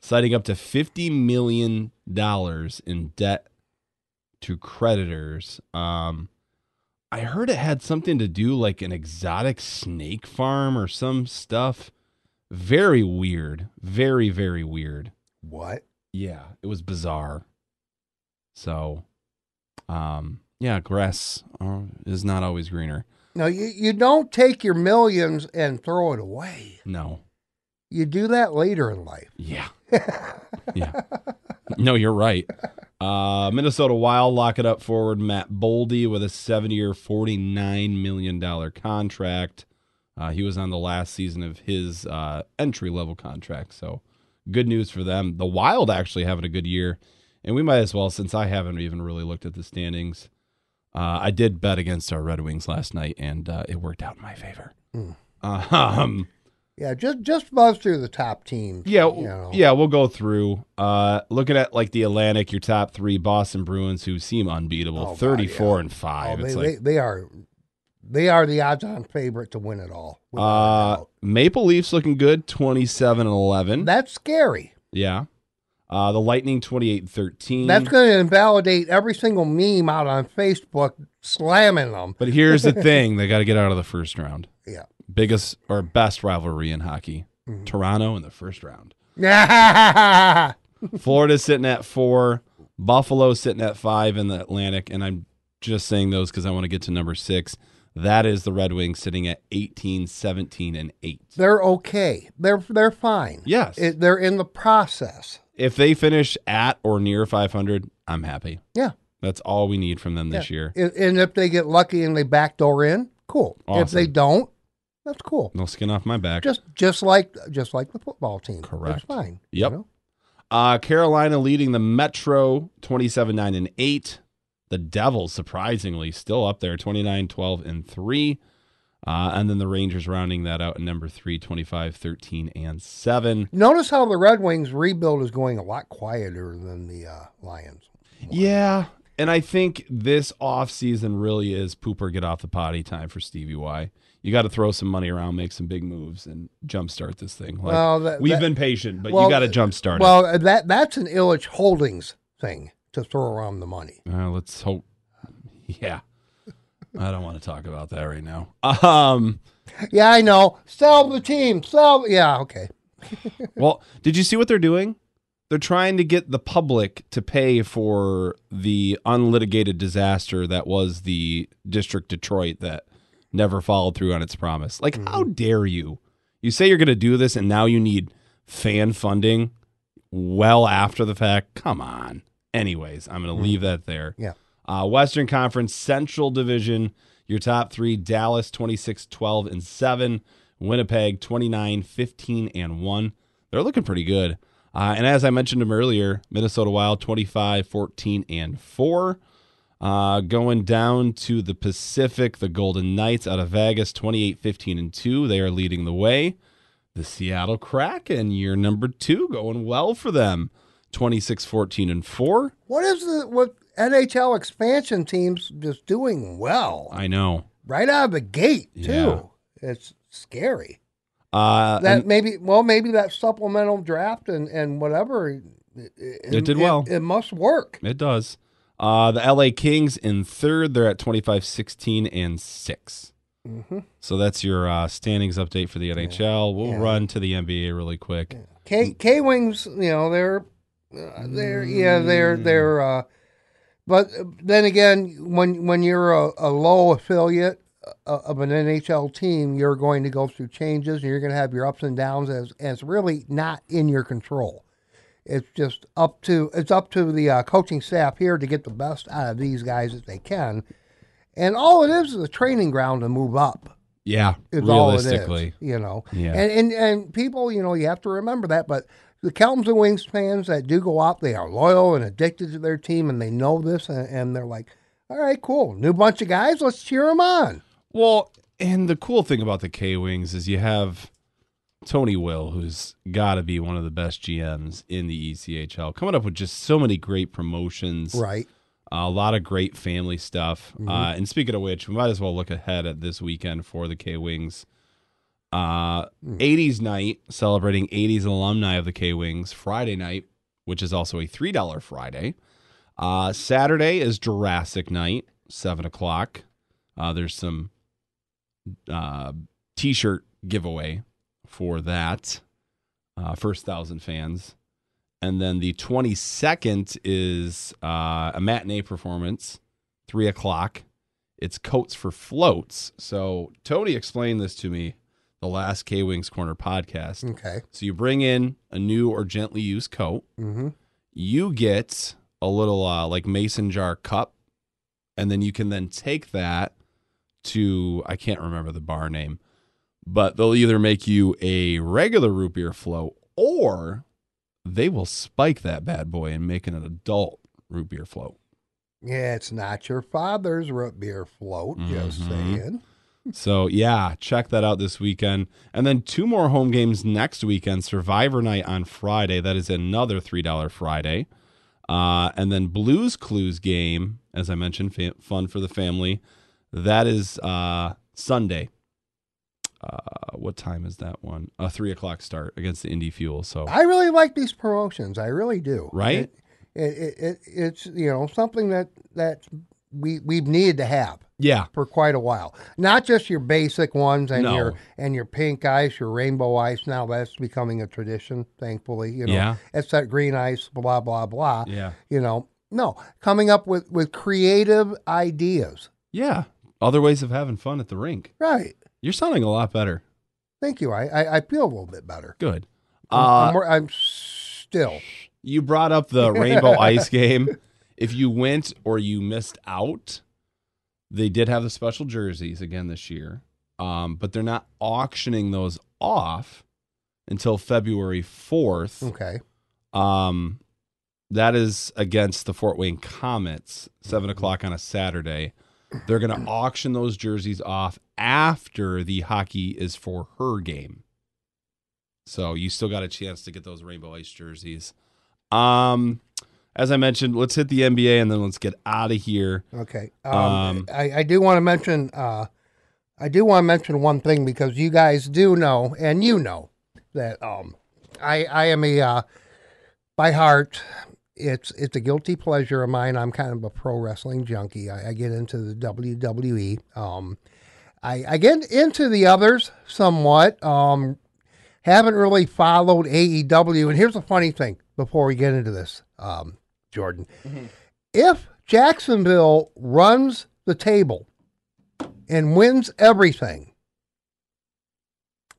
citing up to $50 million in debt to creditors. I heard it had something to do like an exotic snake farm or some stuff. Very weird. Very, very weird. What? Yeah, it was bizarre. So, yeah, grass is not always greener. No, you don't take your millions and throw it away. No. You do that later in life. Yeah. No, you're right. Minnesota Wild lock-it up forward Matt Boldy with a 7-year, $49 million contract. He was on the last season of his entry-level contract, so good news for them. The Wild actually having a good year, and we might as well, since I haven't even really looked at the standings. I did bet against our Red Wings last night, and it worked out in my favor. Mm. Yeah, just buzz through the top teams. Yeah, you know. Yeah, we'll go through. Looking at like the Atlantic, your top three: Boston Bruins, who seem unbeatable, 34 and 5. Oh, they are the odds-on favorite to win it all. Maple Leafs looking good, 27-11. That's scary. Yeah. The Lightning, 28-13. That's going to invalidate every single meme out on Facebook slamming them. But here's the thing: they got to get out of the first round. Yeah. Biggest or best rivalry in hockey. Mm-hmm. Toronto in the first round. Florida's sitting at 4. Buffalo's sitting at 5 in the Atlantic. And I'm just saying those because I want to get to number 6. That is the Red Wings sitting at 18, 17, and 8. They're okay. They're fine. Yes. They're in the process. If they finish at or near 500, I'm happy. Yeah. That's all we need from them this year. And if they get lucky and they backdoor in, cool. Awesome. If they don't, that's cool. No skin off my back. Just like the football team. Correct. It's fine. Yep. You know? Carolina leading the Metro, 27-9-8. The Devils, surprisingly, still up there, 29-12-3. And then the Rangers rounding that out at number 3, 25-13-7. Notice how the Red Wings rebuild is going a lot quieter than the Lions. Yeah, and I think this offseason really is poop or get off the potty time for Stevie Y. You got to throw some money around, make some big moves, and jumpstart this thing. Like, well, we've been patient, but you got to jumpstart it. Well, that's an Illich Holdings thing to throw around the money. Let's hope. Yeah. I don't want to talk about that right now. Yeah, I know. Sell the team. Yeah, okay. Well, did you see what they're doing? They're trying to get the public to pay for the unlitigated disaster that was the District Detroit that never followed through on its promise. Like, How dare you? You say you're going to do this, and now you need fan funding well after the fact? Come on. Anyways, I'm going to leave that there. Yeah. Western Conference, Central Division, your top 3: Dallas, 26-12-7. Winnipeg, 29-15-1. They're looking pretty good. And as I mentioned them earlier, Minnesota Wild, 25-14-4. Going down to the Pacific, the Golden Knights out of Vegas, 28-15-2. They are leading the way. The Seattle Kraken, year number 2, going well for them, 26-14-4. What NHL expansion teams just doing well? I know. Right out of the gate, too. Yeah. It's scary. That maybe that supplemental draft and whatever It did well. It must work. It does. The LA Kings in third. They're at 25-16-6. Mm-hmm. So that's your standings update for the NHL. We'll run to the NBA really quick. Yeah. K-Wings, you know, they're but then again, when you're a low affiliate of an NHL team, you're going to go through changes and you're going to have your ups and downs, and it's really not in your control. It's just up to the coaching staff here to get the best out of these guys that they can. And all it is a training ground to move up. Yeah, it's realistically. All it is, you know. Yeah. And people, you know, you have to remember that, but the Kelms & Wings fans that do go out, they are loyal and addicted to their team, and they know this, and they're like, all right, cool, new bunch of guys, let's cheer them on. Well, and the cool thing about the K-Wings is you have Tony Will, who's got to be one of the best GMs in the ECHL, coming up with just so many great promotions. Right. A lot of great family stuff. Mm-hmm. And speaking of which, we might as well look ahead at this weekend for the K-Wings. 80s night, celebrating 80s alumni of the K-Wings. Friday night, which is also a $3 Friday. Saturday is Jurassic night, 7 o'clock. There's some T-shirt giveaway for that. First 1,000 fans. And then the 22nd is a matinee performance, 3 o'clock. It's Coats for Floats. So Tony explained this to me the last K-Wings Corner podcast. Okay. So you bring in a new or gently used coat. Mm-hmm. You get a little like mason jar cup, and then you can then take that to, I can't remember the bar name, but they'll either make you a regular root beer float or they will spike that bad boy and make an adult root beer float. Yeah, it's not your father's root beer float, just saying. So, yeah, check that out this weekend. And then two more home games next weekend, Survivor Night on Friday. That is another $3 Friday. And then Blues Clues game, as I mentioned, fun for the family. That is Sunday. What time is that one? A 3 o'clock start against the Indy Fuel. So I really like these promotions. I really do. Right? It's you know, something that we've needed to have. Yeah. For quite a while. Not just your basic ones and your pink ice, your rainbow ice. Now that's becoming a tradition, thankfully. You know, it's that green ice, blah, blah, blah. Yeah. You know, no, coming up with creative ideas. Yeah. Other ways of having fun at the rink. Right. You're sounding a lot better. Thank you. I feel a little bit better. Good. I'm still. You brought up the rainbow ice game. If you went or you missed out, they did have the special jerseys again this year, but they're not auctioning those off until February 4th. Okay. That is against the Fort Wayne Comets, 7 o'clock on a Saturday. They're going to auction those jerseys off after the Hockey Is For Her game. So you still got a chance to get those rainbow ice jerseys. As I mentioned, let's hit the NBA and then let's get out of here. Okay. I do want to mention one thing, because you guys do know, and you know that I am a by heart. It's a guilty pleasure of mine. I'm kind of a pro wrestling junkie. I get into the WWE. I get into the others somewhat. Haven't really followed AEW. And here's the funny thing before we get into this, Jordan. Mm-hmm. If Jacksonville runs the table and wins everything,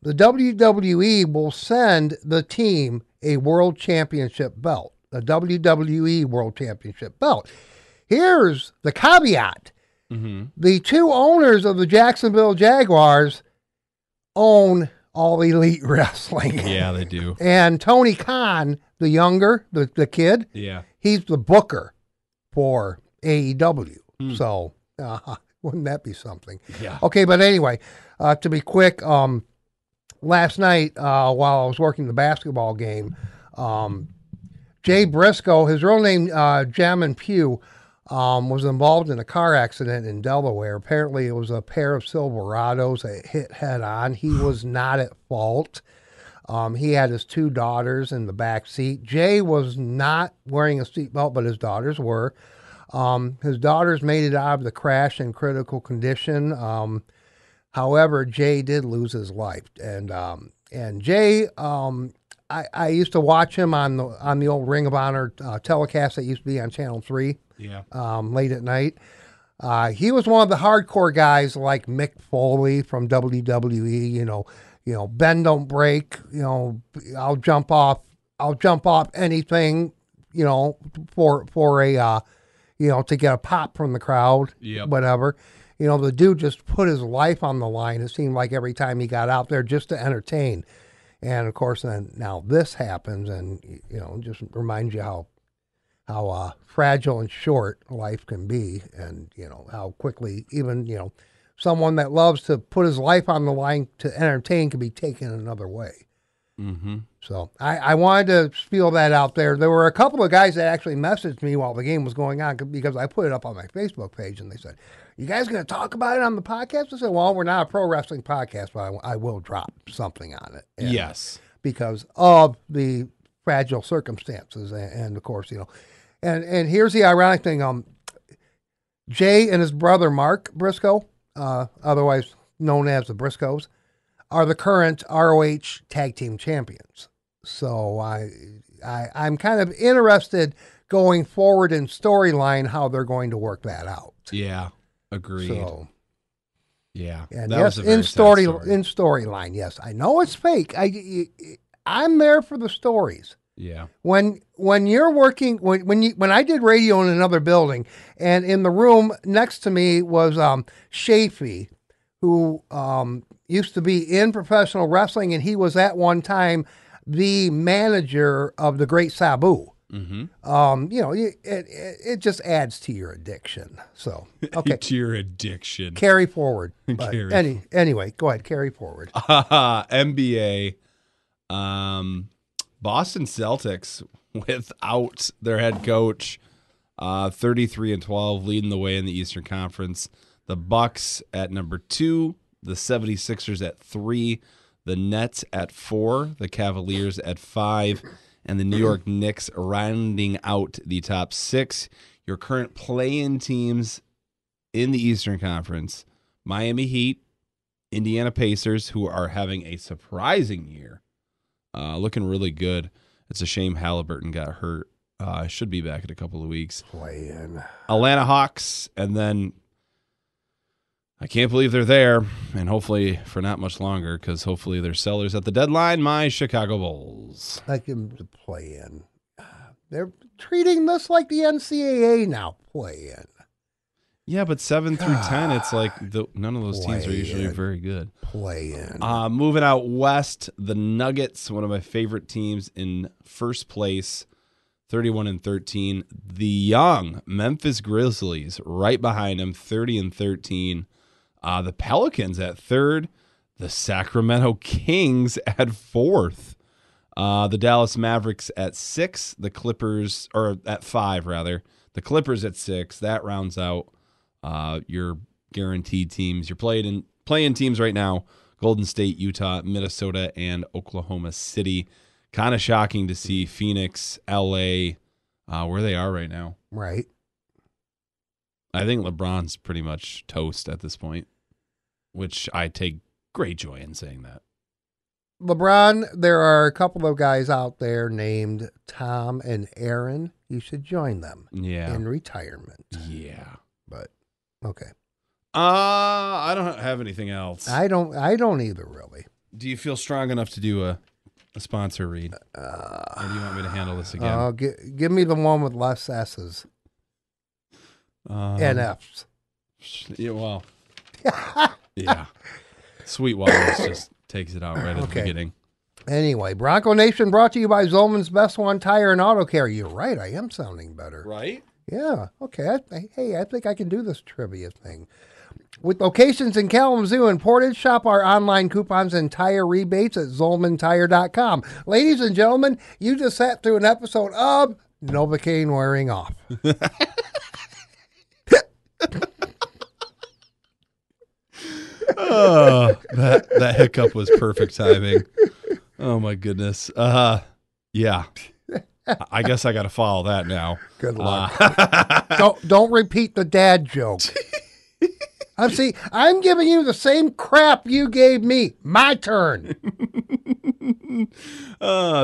the WWE will send the team a world championship belt. The WWE World Championship belt. Here's the caveat. Mm-hmm. The two owners of the Jacksonville Jaguars own All Elite Wrestling. Yeah, they do. And Tony Khan, the younger, the kid, he's the booker for AEW. Mm. So wouldn't that be something? Yeah. Okay, but anyway, to be quick, last night while I was working the basketball game, Jay Briscoe, his real name, Jamin Pugh, was involved in a car accident in Delaware. Apparently, it was a pair of Silverados that hit head on. He was not at fault. He had his two daughters in the back seat. Jay was not wearing a seatbelt, but his daughters were. His daughters made it out of the crash in critical condition. However, Jay did lose his life. And Jay, I used to watch him on the old Ring of Honor telecast that used to be on Channel 3. Yeah. Late at night. He was one of the hardcore guys like Mick Foley from WWE, you know, bend, don't break, you know, I'll jump off anything, you know, for a, you know, to get a pop from the crowd, yep. Whatever. You know, the dude just put his life on the line. It seemed like every time he got out there just to entertain. And of course, then now this happens and, you know, just reminds you how fragile and short life can be, and, you know, how quickly even, you know, someone that loves to put his life on the line to entertain can be taken another way. Mm-hmm. So I wanted to spiel that out there. There were a couple of guys that actually messaged me while the game was going on because I put it up on my Facebook page, and they said, you guys going to talk about it on the podcast? I said, well, we're not a pro wrestling podcast, but I will drop something on it. And yes. Because of the fragile circumstances and of course, you know, and here's the ironic thing. Jay and his brother, Mark Briscoe, otherwise known as the Briscoes, are the current ROH tag team champions. So I'm kind of interested going forward in storyline, how they're going to work that out. Yeah. Agreed. So, yeah. And that yes, was a very storyline. Yes. I know it's fake. I'm there for the stories. Yeah. When you're working, when I did radio in another building, and in the room next to me was Shafee, who used to be in professional wrestling, and he was at one time the manager of the Great Sabu. Mm-hmm. You know, it just adds to your addiction. So, okay. To your addiction. Carry forward. Anyway, go ahead. Carry forward. NBA. Boston Celtics without their head coach, 33-12, leading the way in the Eastern Conference. The Bucks at number 2, the 76ers at 3, the Nets at 4, the Cavaliers at 5, and the New York Knicks rounding out the top 6. Your current play-in teams in the Eastern Conference, Miami Heat, Indiana Pacers, who are having a surprising year. Looking really good. It's a shame Halliburton got hurt. Should be back in a couple of weeks. Playing. Atlanta Hawks, and then I can't believe they're there, and hopefully for not much longer, because hopefully they're sellers at the deadline. My Chicago Bulls. Like them to play in. They're treating this like the NCAA now. Play in. Yeah, but 7 through 10, it's like none of those teams are usually very good. Play in. Moving out west, the Nuggets, one of my favorite teams, in first place, 31-13. The young Memphis Grizzlies right behind them, 30-13. The Pelicans at 3rd. The Sacramento Kings at 4th. The Dallas Mavericks at 6. The Clippers, or at 5 rather. The Clippers at 6. That rounds out your guaranteed teams. You're playing teams right now: Golden State, Utah, Minnesota, and Oklahoma City. Kind of shocking to see Phoenix, LA, where they are right now. Right. I think LeBron's pretty much toast at this point, which I take great joy in saying that. LeBron, there are a couple of guys out there named Tom and Aaron. You should join them. Yeah. In retirement. Yeah. But okay. I don't have anything else. I don't either, really. Do you feel strong enough to do a sponsor read? Or do you want me to handle this again? Give me the one with less S's. And F's. Yeah, well. Yeah. Sweetwater's just takes it out right at the beginning. Anyway, Bronco Nation, brought to you by Zolman's Best One Tire and Auto Care. You're right. I am sounding better. Right? Yeah, okay. I think I can do this trivia thing. With locations in Kalamazoo and Portage, shop our online coupons and tire rebates at ZolmanTire.com. Ladies and gentlemen, you just sat through an episode of Novocaine Wearing Off. Oh, that hiccup was perfect timing. Oh my goodness. Yeah. I guess I got to follow that now. Good luck. Don't repeat the dad joke. I'm giving you the same crap you gave me. My turn.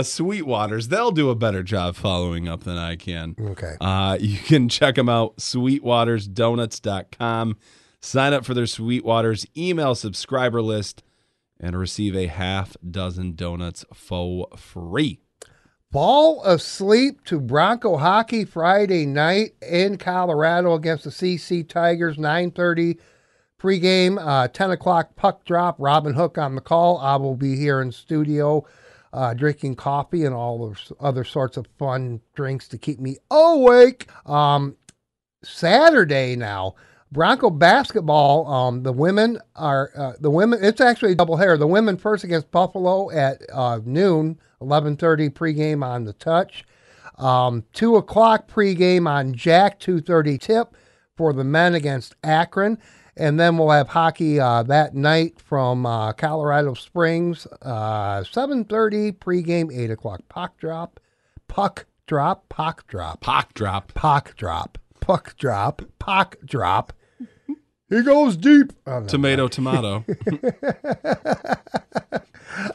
Sweetwater's, they'll do a better job following up than I can. Okay. You can check them out, sweetwatersdonuts.com. Sign up for their Sweetwater's email subscriber list and receive a half dozen donuts for free. Fall asleep to Bronco hockey Friday night in Colorado against the CC Tigers, 9:30 pregame, 10 o'clock puck drop. Robin Hook on the call. I will be here in studio drinking coffee and all those other sorts of fun drinks to keep me awake. Saturday now, Bronco basketball, it's actually a doubleheader. The women first against Buffalo at noon. 11:30 pregame on the touch. 2 o'clock pregame on Jack, 2:30 tip for the men against Akron. And then we'll have hockey that night from Colorado Springs, 7:30 pregame, 8 o'clock puck drop. He goes deep. Tomato.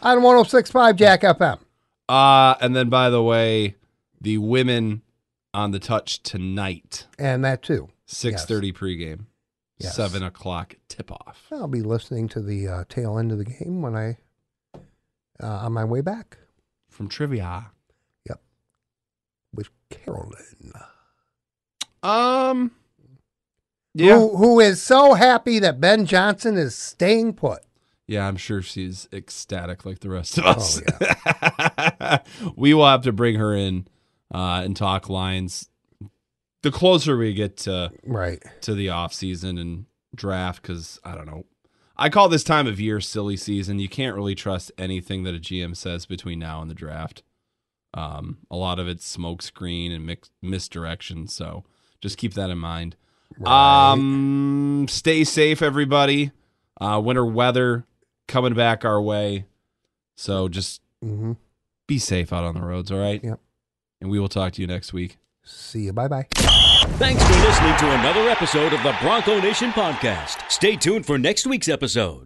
On 106.5 Jack FM. And then, by the way, the women on the touch tonight. And that, too. 6:30 pregame. Yes. 7 o'clock tip-off. I'll be listening to the tail end of the game when I on my way back. From trivia. Yep. With Carolyn. Yeah. Who is so happy that Ben Johnson is staying put. Yeah, I'm sure she's ecstatic like the rest of us. Oh, yeah. We will have to bring her in and talk Lions the closer we get to the offseason and draft, because, I don't know, I call this time of year silly season. You can't really trust anything that a GM says between now and the draft. A lot of it's smokescreen and misdirection, so just keep that in mind. Right. Stay safe, everybody. Winter weather coming back our way. So just be safe out on the roads, all right? Yep. And we will talk to you next week. See you. Bye-bye. Thanks for listening to another episode of the Bronco Nation Podcast. Stay tuned for next week's episode.